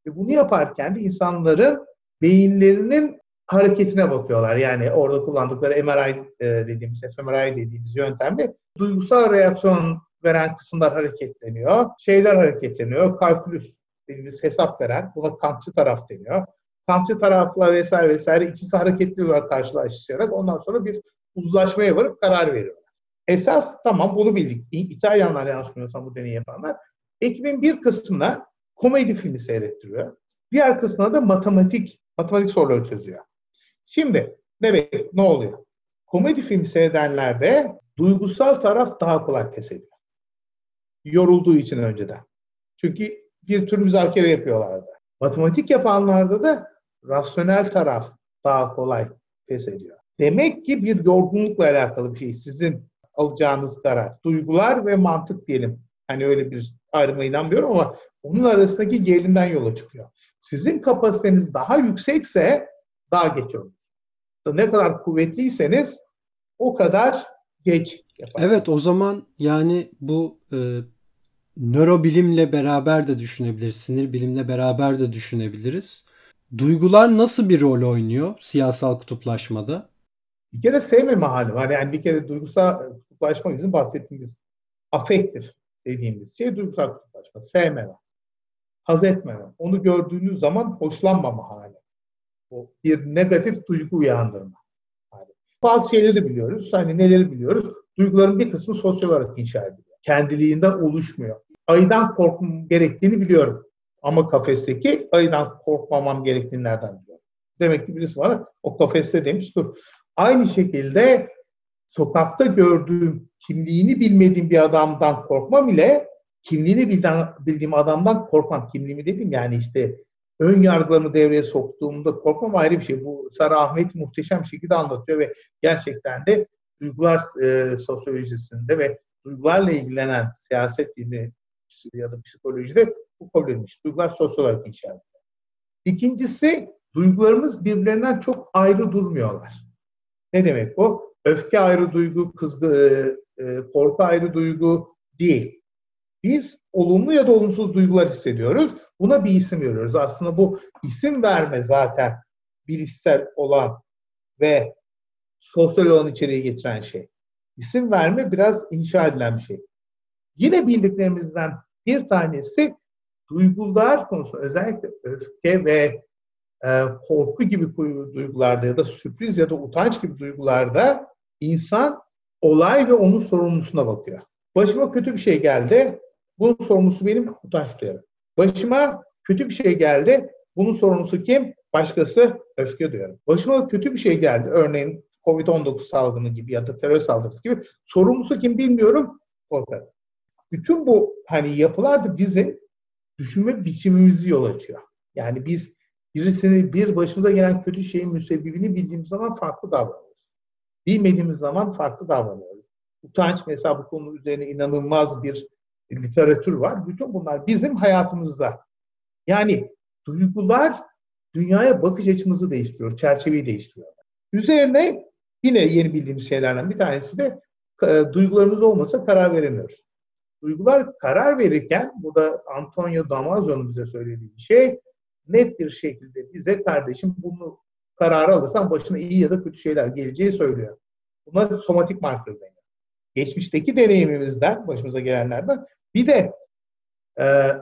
Ve bunu yaparken de insanların beyinlerinin hareketine bakıyorlar. Yani orada kullandıkları fMRI dediğimiz yöntemle duygusal reaksiyon veren kısımlar hareketleniyor. Şeyler hareketleniyor. Kalkülüs dediğimiz hesap veren. Buna Kantçı taraf deniyor. Kantçı tarafla vesaire ikisi hareketli olarak karşılaştırarak ondan sonra bir uzlaşmaya varıp karar veriyorlar. Esas tamam bunu bildik. İtalyanlar yanlış bilmiyorsam bu deneyi yapanlar. Ekibin bir kısmına komedi filmi seyrettiriyor. Diğer kısmına da matematik soruları çözüyor. Şimdi ne oluyor? Komedi filmi seyredenlerde duygusal taraf daha kolay pes ediyor. Yorulduğu için önceden. Çünkü bir tür müzakere yapıyorlardı. Matematik yapanlarda da rasyonel taraf daha kolay pes ediyor. Demek ki bir yorgunlukla alakalı bir şey. Sizin alacağınız karar. Duygular ve mantık diyelim. Hani öyle bir ayrıma inanmıyorum ama onun arasındaki gerilimden yola çıkıyor. Sizin kapasiteniz daha yüksekse daha geç olur. Ne kadar kuvvetliyseniz o kadar geç yaparsınız. Evet, o zaman yani bu nörobilimle beraber de düşünebiliriz. Sinir bilimle beraber de düşünebiliriz. Duygular nasıl bir rol oynuyor siyasal kutuplaşmada? Bir kere sevmeme hali var. Yani bir kere duygusal kutuplaşma bizim bahsettiğimiz afektif dediğimiz şey duygusal kutuplaşma. Sevmeme, haz etmeme, onu gördüğünüz zaman hoşlanmama hali. O bir negatif duygu uyandırma hali. Bazı şeyleri biliyoruz. Hani neleri biliyoruz? Duyguların bir kısmı sosyal olarak inşa ediliyor. Kendiliğinden oluşmuyor. Ayıdan korkmam gerektiğini biliyorum. Ama kafesteki ayıdan korkmamam gerektiğini nereden biliyorum? Demek ki birisi bana o kafeste demiş dur. Aynı şekilde sokakta gördüğüm, kimliğini bilmediğim bir adamdan korkmam ile kimliğini bildiğim adamdan korkmam. Kimliğimi dedim yani işte ön yargılarımı devreye soktuğumda korkmam ayrı bir şey. Bu Sarı Ahmet muhteşem bir şekilde anlatıyor ve gerçekten de duygular sosyolojisinde ve duygularla ilgilenen siyaset bilimi ya da psikolojide bu kabul edilmiş. Duygular sosyal olarak inşa ediyor. İkincisi, duygularımız birbirlerinden çok ayrı durmuyorlar. Ne demek bu? Öfke ayrı duygu, kızgı, korku ayrı duygu değil. Biz olumlu ya da olumsuz duygular hissediyoruz. Buna bir isim veriyoruz. Aslında bu isim verme zaten bilişsel olan ve sosyal olan içeriği getiren şey. İsim verme biraz inşa edilen bir şey. Yine bildiklerimizden bir tanesi duygular konusunda özellikle öfke ve korku gibi duygularda ya da sürpriz ya da utanç gibi duygularda insan olay ve onun sorumlusuna bakıyor. Başıma kötü bir şey geldi, bunun sorumlusu benim, utanç duyarım. Başıma kötü bir şey geldi, bunun sorumlusu kim? Başkası, öfke duyarım. Başıma kötü bir şey geldi, örneğin COVID-19 salgını gibi ya da terör saldırısı gibi, sorumlusu kim bilmiyorum, korkarım. Bütün bu yapılar da bizim düşünme biçimimizi yol açıyor. Yani biz birisini, bir başımıza gelen kötü şeyin müsebbibini bildiğimiz zaman farklı davranıyoruz. Bilmediğimiz zaman farklı davranıyoruz. Utanç mesela bu konunun üzerine inanılmaz bir literatür var. Bütün bunlar bizim hayatımızda. Yani duygular dünyaya bakış açımızı değiştiriyor, çerçeveyi değiştiriyor. Üzerine yine yeni bildiğimiz şeylerden bir tanesi de duygularımız olmasa karar veremiyoruz. Duygular karar verirken, bu da Antonio Damazio'nun bize söylediği bir şey, net bir şekilde bize kardeşim bunu kararı alırsan başına iyi ya da kötü şeyler geleceği söylüyor. Buna somatik marker deniyor. Geçmişteki deneyimimizden, başımıza gelenlerden bir de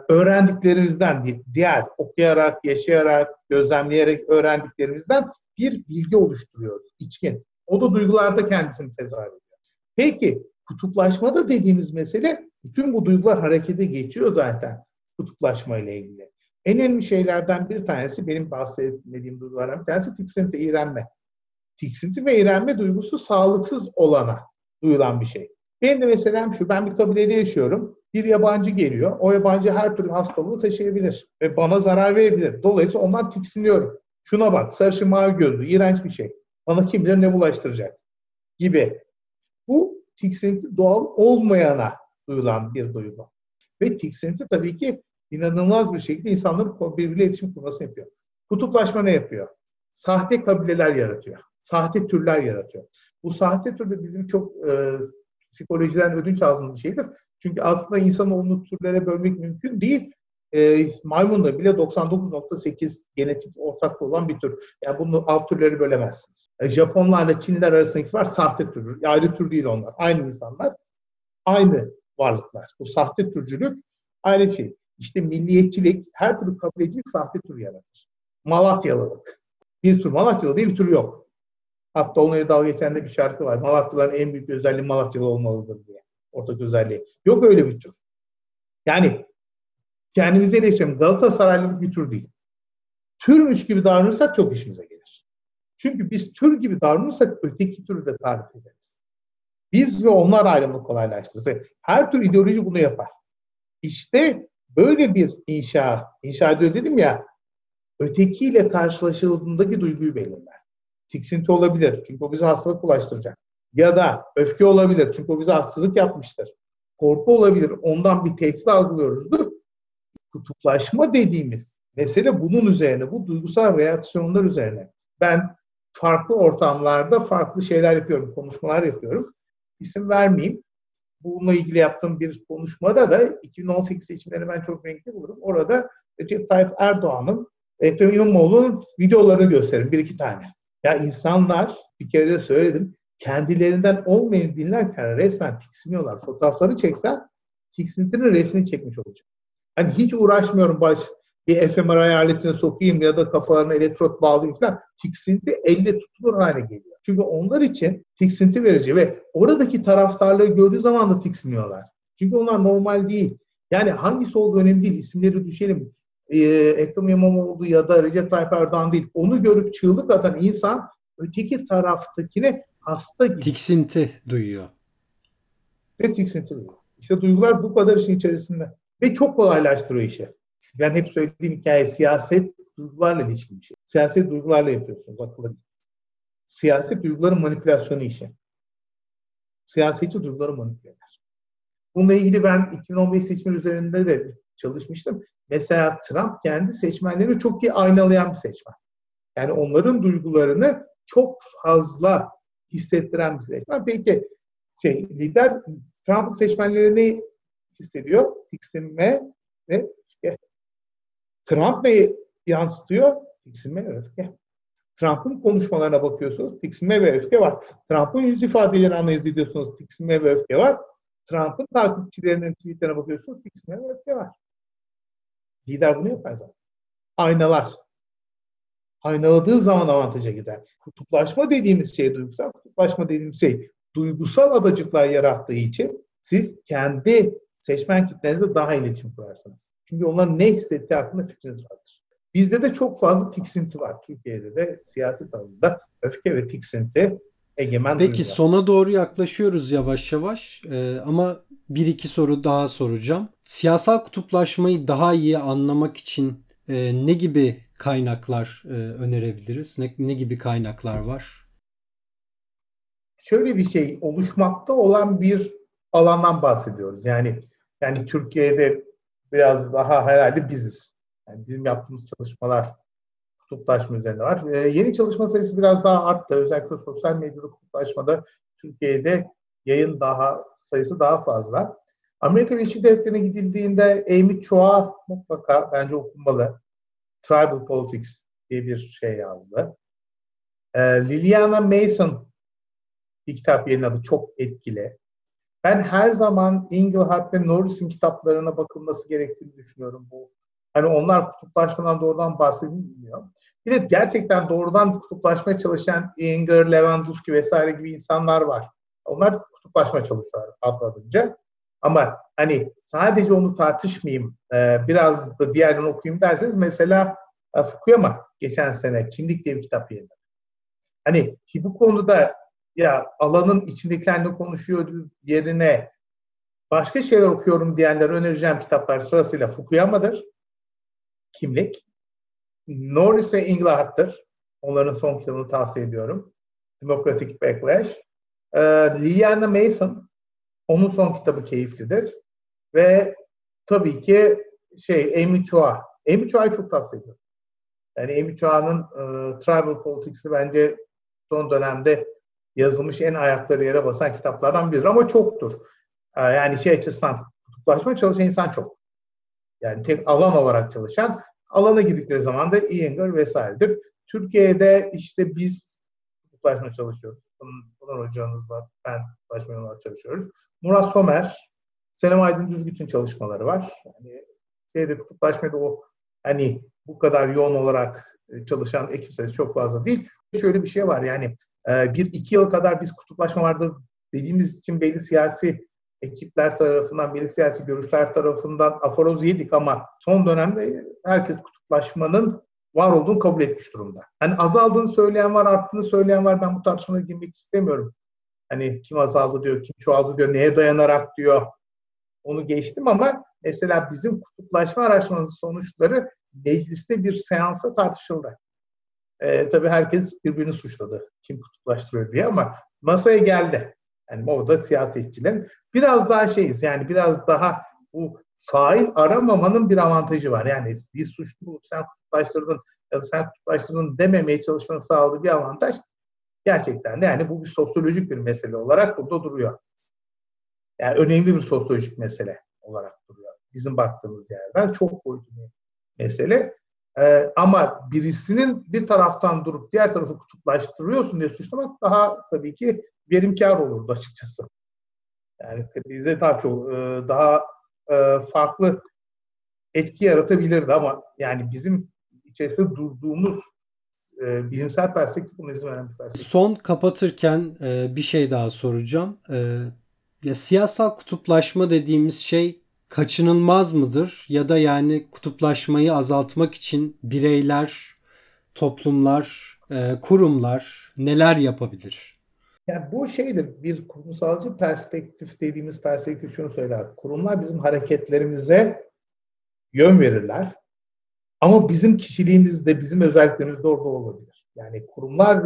öğrendiklerimizden, diğer okuyarak, yaşayarak, gözlemleyerek öğrendiklerimizden bir bilgi oluşturuyoruz içkin. O da duygularda kendisini tezahür ediyor. Peki kutuplaşmada dediğimiz mesele bütün bu duygular harekete geçiyor zaten kutuplaşma ile ilgili. En önemli şeylerden bir tanesi, benim bahsetmediğim duygulardan bir tanesi tiksinti, iğrenme. Tiksinti ve iğrenme duygusu sağlıksız olana duyulan bir şey. Benim de meselem şu, ben bir kabilede yaşıyorum. Bir yabancı geliyor, o yabancı her türlü hastalığı taşıyabilir ve bana zarar verebilir. Dolayısıyla ondan tiksiniyorum. Şuna bak, sarışın mavi gözlü, iğrenç bir şey. Bana kim bilir ne bulaştıracak gibi. Bu tiksinti doğal olmayana duyulan bir duygu. Ve tiksinti tabii ki inanılmaz bir şekilde insanların birbiriyle iletişim kurmasını yapıyor. Kutuplaşma ne yapıyor? Sahte kabileler yaratıyor. Sahte türler yaratıyor. Bu sahte türde bizim çok psikolojiden ödünç aldığımız bir şeydir. Çünkü aslında insanoğlunu türlere bölmek mümkün değil. Maymunda bile 99.8 genetik ortaklığı olan bir tür. Yani bunu alt türleri bölemezsiniz. Japonlarla Çinliler arasındaki var sahte tür. Ayrı tür değil onlar. Aynı insanlar, aynı varlıklar. Bu sahte türcülük aynı şey. İşte milliyetçilik, her türlü kabilecilik sahte tür yaratır. Malatyalılık. Bir tür Malatyalı diye bir tür yok. Hatta onunla dalga geçen de bir şarkı var. Malatyalıların en büyük özelliği Malatyalı olmalıdır diye. Ortak özelliği. Yok öyle bir tür. Yani kendimize eleştirelim. Galatasaraylı bir tür değil. Türmüş gibi davranırsak çok işimize gelir. Çünkü biz tür gibi davranırsak öteki türü de tarif ederiz. Biz ve onlar ayrımını kolaylaştırırız. Her tür ideoloji bunu yapar. İşte böyle bir inşa ediyor dedim ya, ötekiyle karşılaşıldığındaki duyguyu belirler. Tiksinti olabilir çünkü o bize hastalık bulaştıracak. Ya da öfke olabilir çünkü o bize haksızlık yapmıştır. Korku olabilir, ondan bir tehdit algılıyoruzdur. Kutuplaşma dediğimiz mesele bunun üzerine, bu duygusal reaksiyonlar üzerine. Ben farklı ortamlarda farklı şeyler yapıyorum, konuşmalar yapıyorum. İsim vermeyeyim. Bununla ilgili yaptığım bir konuşmada da 2018 seçimleri ben çok renkli bulurum. Orada Recep Tayyip Erdoğan'ın, Ekrem İmamoğlu'nun videolarını gösteririm. Bir iki tane. Ya insanlar, bir kere de söyledim, kendilerinden olmayan dinlerken resmen tiksiniyorlar. Fotoğrafları çeksen tiksintinin resmini çekmiş olacak. Hani hiç uğraşmıyorum bir efemeray aletine sokayım ya da kafalarına elektrot bağlayayım falan. Tiksinti elle tutulur hale geliyor. Çünkü onlar için tiksinti verici ve oradaki taraftarları gördüğü zaman da tiksiniyorlar. Çünkü onlar normal değil. Yani hangisi olduğu önemli değil. İsimleri düşelim. Ekrem İmamoğlu ya da Recep Tayyip Erdoğan değil. Onu görüp çığlık atan insan öteki taraftakine hasta gibi. Tiksinti duyuyor. Ve tiksinti duyuyor. İşte duygular bu kadar işin içerisinde. Ve çok kolaylaştırıyor işi. Ben hep söylediğim hikaye siyaset duygularla ilişkili bir şey. Siyaset duygularla yapıyorsunuz. Akıllı. Siyaset duyguların manipülasyonu işi. Siyasetçi duyguları manipüle eder. Bununla ilgili ben 2015 seçimleri üzerinde de çalışmıştım. Mesela Trump kendi seçmenlerini çok iyi aynalayan bir seçmen. Yani onların duygularını çok fazla hissettiren bir seçmen. Peki lider Trump'ın seçmenlerini hissediyor? Tiksinme ve öfke. Trump neyi yansıtıyor? Tiksinme ve öfke. Trump'ın konuşmalarına bakıyorsunuz, tiksinme ve öfke var. Trump'ın yüz ifadelerini analiz ediyorsunuz, tiksinme ve öfke var. Trump'ın takipçilerinin tweetlerine bakıyorsunuz, tiksinme ve öfke var. Lider bunu yapar zaten. Aynalar. Aynaladığı zaman avantaja gider. Kutuplaşma dediğimiz şey duygusal, kutuplaşma dediğimiz şey duygusal adacıklar yarattığı için siz kendi seçmen kitlenizle daha iletişim kurarsınız. Çünkü onların ne hissettiği hakkında fikriniz vardır. Bizde de çok fazla tiksinti var. Türkiye'de de siyaset alanında öfke ve tiksinti egemen. Peki duygular. Sona doğru yaklaşıyoruz yavaş yavaş ama bir iki soru daha soracağım. Siyasal kutuplaşmayı daha iyi anlamak için ne gibi kaynaklar önerebiliriz? Ne gibi kaynaklar var? Şöyle bir şey, oluşmakta olan bir alandan bahsediyoruz. Yani Türkiye'de biraz daha herhalde biziz. Yani bizim yaptığımız çalışmalar kutuplaşma üzerine var. Yeni çalışma sayısı biraz daha arttı. Özellikle sosyal medyada kutuplaşmada Türkiye'de yayın sayısı daha fazla. Amerika Birleşik Devletleri'ne gidildiğinde Amy Chua mutlaka bence okunmalı. Tribal Politics diye bir şey yazdı. Liliana Mason bir kitap yayınladı. Çok etkili. Ben her zaman Inglehart ve Norris'in kitaplarına bakılması gerektiğini düşünüyorum bu. Hani onlar kutuplaşmadan doğrudan bahsedilmiyor. Bir de gerçekten doğrudan kutuplaşmaya çalışan Inger, Lewandowski vesaire gibi insanlar var. Onlar kutuplaşma çalışıyorlar atladınca. Ama hani sadece onu tartışmayayım, biraz da diğerini okuyayım derseniz mesela Fukuyama geçen sene Kimlik diye bir kitap yayınladı. Hani ki bu konuda ya alanın içindekilerle konuşuyoruz yerine başka şeyler okuyorum diyenlere önereceğim kitaplar sırasıyla Fukuyama'dır. Kimlik. Norris ve Inglehart'tır. Onların son kitabını tavsiye ediyorum. Democratic Backlash. Liliana Mason. Onun son kitabı keyiflidir. Ve tabii ki Amy Chua. Amy Chua'yı çok tavsiye ediyorum. Yani Amy Chua'nın Tribal Politics'i bence son dönemde yazılmış en ayakları yere basan kitaplardan biridir ama çoktur. Yani açısından kutuplaşmaya çalışan insan çok. Yani tek alan olarak çalışan, alana girdikleri zaman da Iyengar vesairedir. Türkiye'de biz kutuplaşmaya çalışıyoruz. Bunun hocanızla ben kutuplaşmaya olarak çalışıyoruz. Murat Somer, Senem Aydın Düzgüt'ün çalışmaları var. Yani kutuplaşmada o bu kadar yoğun olarak çalışan ekip sayısı çok fazla değil. Şöyle bir şey var bir iki yıl kadar biz kutuplaşma vardı dediğimiz için belli siyasi ekipler tarafından, belli siyasi görüşler tarafından aforoz yedik ama son dönemde herkes kutuplaşmanın var olduğunu kabul etmiş durumda. Azaldığını söyleyen var, arttığını söyleyen var. Ben bu tartışmaya girmek istemiyorum. Kim azaldı diyor, kim çoğaldı diyor, neye dayanarak diyor. Onu geçtim ama mesela bizim kutuplaşma araştırmasının sonuçları mecliste bir seansa tartışıldı. Tabii herkes birbirini suçladı. Kim kutuplaştırıyor diye ama masaya geldi. O da siyasetçilerin. Biraz daha biraz daha bu fail aramamanın bir avantajı var. Biz suçlu, sen kutuplaştırdın ya da sen kutuplaştırdın dememeye çalışmanı sağladığı bir avantaj. Gerçekten de bu bir sosyolojik bir mesele olarak burada duruyor. Önemli bir sosyolojik mesele olarak duruyor. Bizim baktığımız yerden çok boyutlu bir mesele. Ama birisinin bir taraftan durup diğer tarafı kutuplaştırıyorsun diye suçlamak daha tabii ki verimkâr olurdu açıkçası. Bize daha çok daha farklı etki yaratabilirdi ama bizim içerisinde durduğumuz bilimsel perspektif bunun izin veren bir perspektif. Son kapatırken bir şey daha soracağım. Siyasal kutuplaşma dediğimiz şey kaçınılmaz mıdır? Ya da kutuplaşmayı azaltmak için bireyler, toplumlar, kurumlar neler yapabilir? Bu bir kurumsalcı perspektif dediğimiz perspektif şunu söyler. Kurumlar bizim hareketlerimize yön verirler. Ama bizim kişiliğimizde, bizim özelliklerimizde orada olabilir. Kurumlar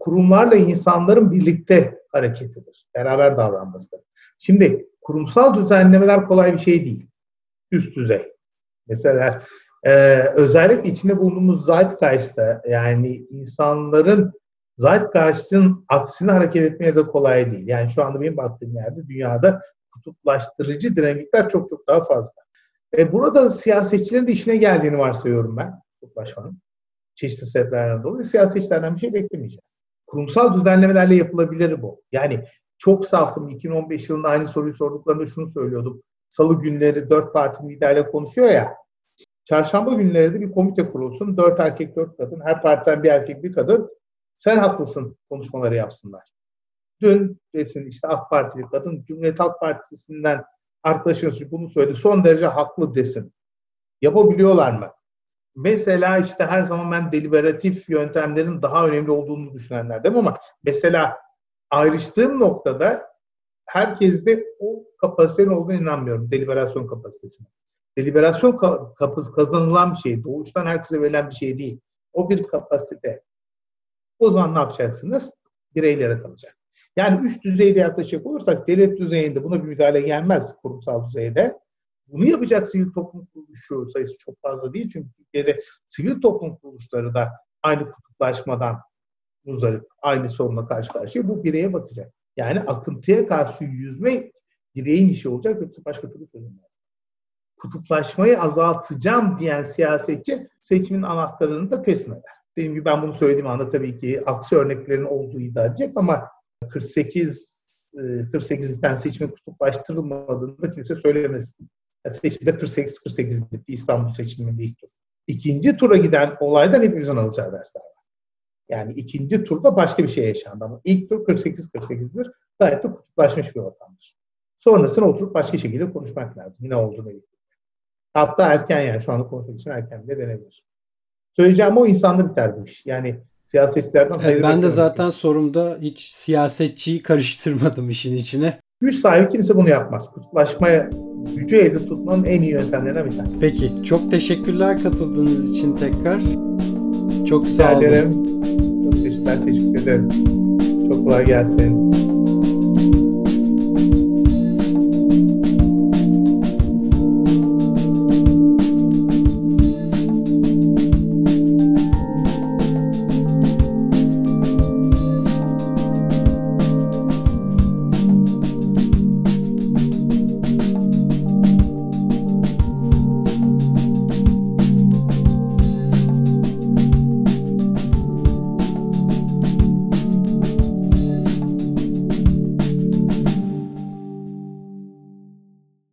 kurumlarla insanların birlikte hareketidir. Beraber davranmasıdır. Şimdi kurumsal düzenlemeler kolay bir şey değil. Üst düzey. Mesela özellikle içinde bulunduğumuz zeitgeist'te insanların zeitgeist'in aksine hareket etmeye de kolay değil. Şu anda benim baktığım yerde dünyada kutuplaştırıcı dinamikler çok çok daha fazla. Burada siyasetçilerin de işine geldiğini varsayıyorum ben kutuplaşmanın. Çeşitli sebeplerden dolayı siyasetçilerden bir şey beklemeyeceğiz. Kurumsal düzenlemelerle yapılabilir bu. Çok saftım. 2015 yılında aynı soruyu sorduklarında şunu söylüyordum. Salı günleri 4 partinin lideriyle konuşuyor ya. Çarşamba günleri de bir komite kurulsun. 4 erkek 4 kadın. Her partiden bir erkek bir kadın. Sen haklısın konuşmaları yapsınlar. Dün AK Partili kadın Cumhuriyet Halk Partisi'nden arkadaşınız bunu söyledi. Son derece haklı desin. Yapabiliyorlar mı? Mesela her zaman ben deliberatif yöntemlerin daha önemli olduğunu düşünenlerdim ama mesela ayrıştığım noktada herkeste o kapasitenin olduğuna inanmıyorum. Deliberasyon kapasitesine. Deliberasyon kazanılan bir şey. Doğuştan herkese verilen bir şey değil. O bir kapasite. O zaman ne yapacaksınız? Bireylere kalacak. Üç düzeyde yaklaşık olursak devlet düzeyinde buna bir müdahale gelmez kurumsal düzeyde. Bunu yapacak sivil toplum kuruluşu sayısı çok fazla değil. Çünkü Türkiye'de sivil toplum kuruluşları da aynı kutuplaşmadan muzdarip, aynı sorunla karşı karşıya bu bireye bakacak. Akıntıya karşı yüzme bireyin işi olacak yoksa başka türlü çözümler. Kutuplaşmayı azaltacağım diyen siyasetçi seçimin anahtarını da teslim eder. Dediğim gibi ben bunu söylediğim anda tabii ki aksi örneklerin olduğu iddia edecek ama 48 biten seçimin kutuplaştırılmadığını da kimse söylemesin. Seçimde 48 bitti İstanbul seçiminde ilk tur. İkinci tura giden olaydan hepimizin alacağı dersler var. İkinci turda başka bir şey yaşandı ama ilk tur 48-48'dir. Gayet de kutuplaşmış bir ortamdır. Sonrasında oturup başka şekilde konuşmak lazım. Ne olduğunu bilmiyorum. Hatta erken şu anda konuşmak için erken bile denebilir. Söyleyeceğim o insanda biter bu iş. Siyasetçilerden hayır bekliyorum. Ben de zaten sorumda hiç siyasetçiyi karıştırmadım işin içine. Güç sahibi kimse bunu yapmaz. Kutuplaşmaya gücü elde tutmanın en iyi yöntemlerinden bir tanesi. Peki. Çok teşekkürler katıldığınız için tekrar. Çok sağ olun. Rica ederim. Ben teşekkür ederim. Çok kolay gelsin.